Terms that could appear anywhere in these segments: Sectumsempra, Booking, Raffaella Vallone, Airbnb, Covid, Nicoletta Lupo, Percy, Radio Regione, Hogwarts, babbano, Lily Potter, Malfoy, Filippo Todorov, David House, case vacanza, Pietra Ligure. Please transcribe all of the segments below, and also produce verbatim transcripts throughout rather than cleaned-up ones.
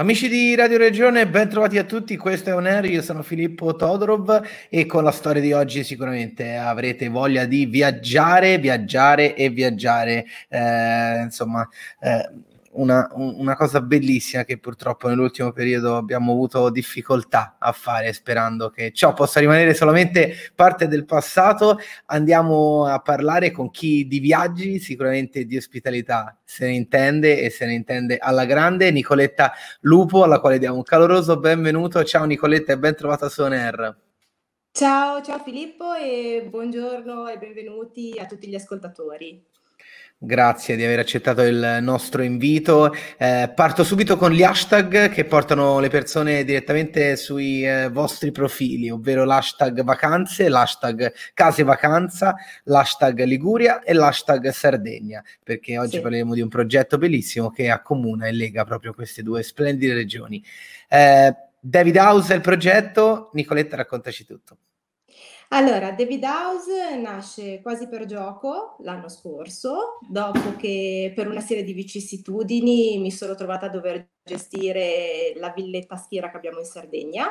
Amici di Radio Regione, ben trovati a tutti, questo è On Air, io sono Filippo Todorov e con la storia di oggi sicuramente avrete voglia di viaggiare, viaggiare e viaggiare, eh, insomma... Eh, Una, una cosa bellissima che purtroppo nell'ultimo periodo abbiamo avuto difficoltà a fare, sperando che ciò possa rimanere solamente parte del passato. Andiamo a parlare con chi di viaggi, sicuramente di ospitalità, se ne intende e se ne intende alla grande, Nicoletta Lupo, alla quale diamo un caloroso benvenuto. Ciao Nicoletta e ben trovata su On Air. Ciao, ciao Filippo e buongiorno e benvenuti a tutti gli ascoltatori. Grazie di aver accettato il nostro invito. Eh, parto subito con gli hashtag che portano le persone direttamente sui eh, vostri profili, ovvero l'hashtag vacanze, l'hashtag case vacanza, l'hashtag Liguria e l'hashtag Sardegna, perché oggi sì. Parleremo di un progetto bellissimo che accomuna e lega proprio queste due splendide regioni. Eh, David House è il progetto, Nicoletta raccontaci tutto. Allora, David House nasce quasi per gioco l'anno scorso, dopo che per una serie di vicissitudini mi sono trovata a dover gestire la villetta schiera che abbiamo in Sardegna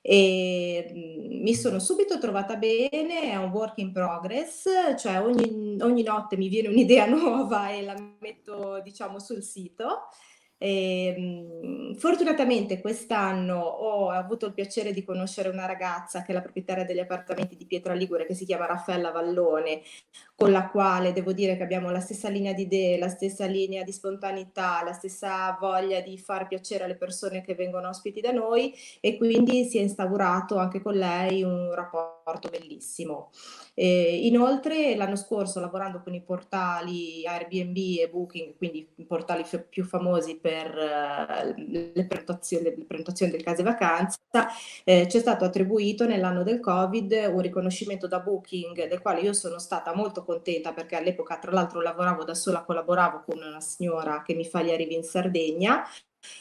e mi sono subito trovata bene, è un work in progress, cioè ogni, ogni notte mi viene un'idea nuova e la metto, diciamo, sul sito. E, fortunatamente quest'anno ho avuto il piacere di conoscere una ragazza che è la proprietaria degli appartamenti di Pietra Ligure, che si chiama Raffaella Vallone, con la quale devo dire che abbiamo la stessa linea di idee, la stessa linea di spontaneità, la stessa voglia di far piacere alle persone che vengono ospiti da noi, e quindi si è instaurato anche con lei un rapporto bellissimo. E inoltre l'anno scorso, lavorando con i portali Airbnb e Booking, quindi i portali f- più famosi per uh, le prenotazioni, le prenotazioni del case vacanza, eh, c'è stato attribuito nell'anno del Covid un riconoscimento da Booking, del quale io sono stata molto contenta, perché all'epoca tra l'altro lavoravo da sola, collaboravo con una signora che mi fa gli arrivi in Sardegna,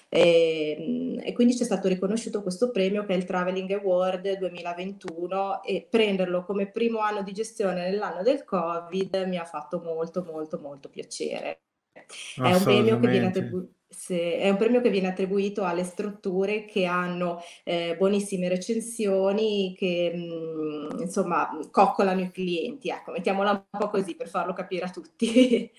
e, e quindi c'è stato riconosciuto questo premio che è il Traveling Award duemilaventuno, e prenderlo come primo anno di gestione nell'anno del Covid mi ha fatto molto molto molto piacere. È un, premio che viene attribu- se, è un premio che viene attribuito alle strutture che hanno eh, buonissime recensioni, che mh, insomma coccolano i clienti, ecco, mettiamola un po' così per farlo capire a tutti.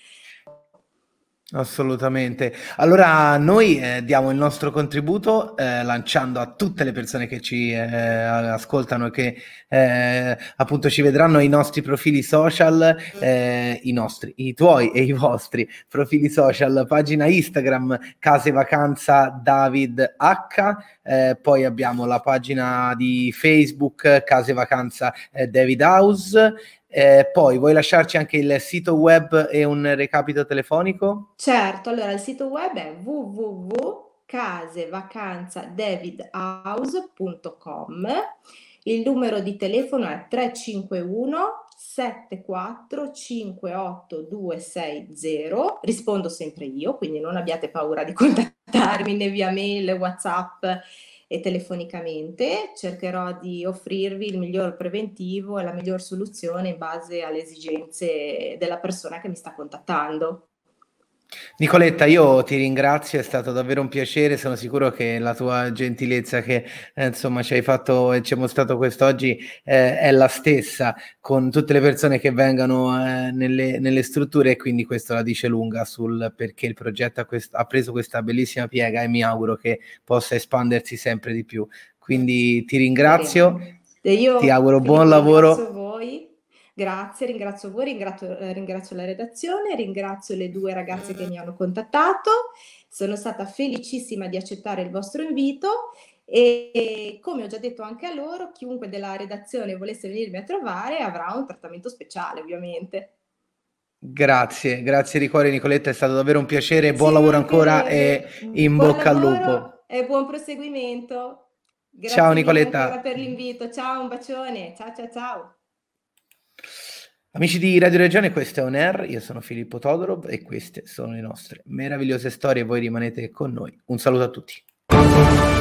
Assolutamente. Allora noi eh, diamo il nostro contributo eh, lanciando a tutte le persone che ci eh, ascoltano e che eh, appunto ci vedranno i nostri profili social, eh, i nostri, i tuoi e i vostri profili social, pagina Instagram Case Vacanza David H, eh, poi abbiamo la pagina di Facebook Case Vacanza eh, David House. Eh, poi vuoi lasciarci anche il sito web e un recapito telefonico? Certo, allora il sito web è w w w punto case vacanza david house punto com, il numero di telefono è tre cinque uno sette quattro cinque otto due sei zero, rispondo sempre io, quindi non abbiate paura di contattarmi né via mail, WhatsApp e telefonicamente. Cercherò di offrirvi il miglior preventivo e la miglior soluzione in base alle esigenze della persona che mi sta contattando. Nicoletta, io ti ringrazio, è stato davvero un piacere, sono sicuro che la tua gentilezza che eh, insomma ci hai fatto e ci hai mostrato quest'oggi eh, è la stessa con tutte le persone che vengano eh, nelle, nelle strutture, e quindi questo la dice lunga sul perché il progetto ha, quest- ha preso questa bellissima piega e mi auguro che possa espandersi sempre di più. Quindi ti ringrazio, io ti auguro buon lavoro. Grazie, ringrazio voi, ringrazio, ringrazio la redazione, ringrazio le due ragazze che mi hanno contattato, sono stata felicissima di accettare il vostro invito e, e come ho già detto anche a loro, chiunque della redazione volesse venirmi a trovare avrà un trattamento speciale ovviamente. Grazie, grazie di cuore Nicoletta, è stato davvero un piacere, buon sì, lavoro ancora e in bocca al lupo. E buon proseguimento. Grazie, ciao Nicoletta, per l'invito, ciao, un bacione, ciao ciao ciao. Amici di Radio Regione, questo è On Air, io sono Filippo Todorov e queste sono le nostre meravigliose storie, voi rimanete con noi. Un saluto a tutti.